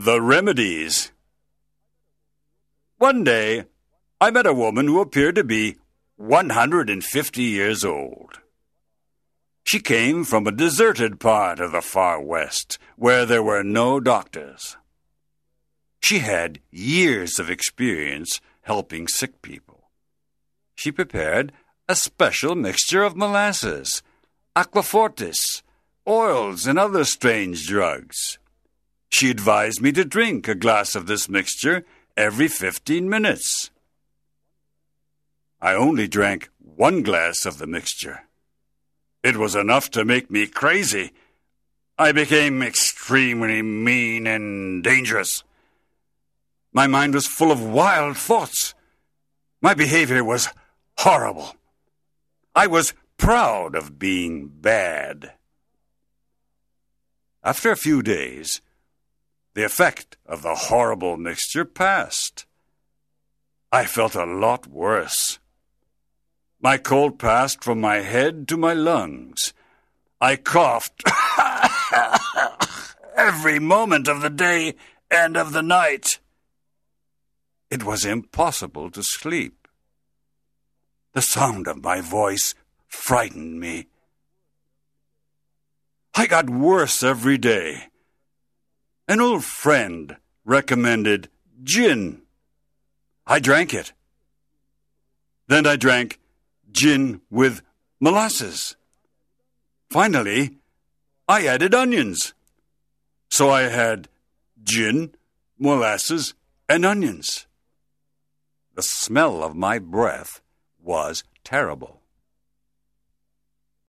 The remedies. One day, I met a woman who appeared to be 150 years old. She came from a deserted part of the far west where there were no doctors. She had years of experience helping sick people. She prepared a special mixture of molasses, aquafortis, oils, and other strange drugs. She advised me to drink a glass of this mixture every 15 minutes. I only drank one glass of the mixture. It was enough to make me crazy. I became extremely mean and dangerous. My mind was full of wild thoughts. My behavior was horrible. I was proud of being bad. After a few days, the effect of the horrible mixture passed. I felt a lot worse. My cold passed from my head to my lungs. I coughed every moment of the day and of the night. It was impossible to sleep. The sound of my voice frightened me. I got worse every day. An old friend recommended gin. I drank it. Then I drank gin with molasses. Finally, I added onions. So I had gin, molasses, and onions. The smell of my breath was terrible.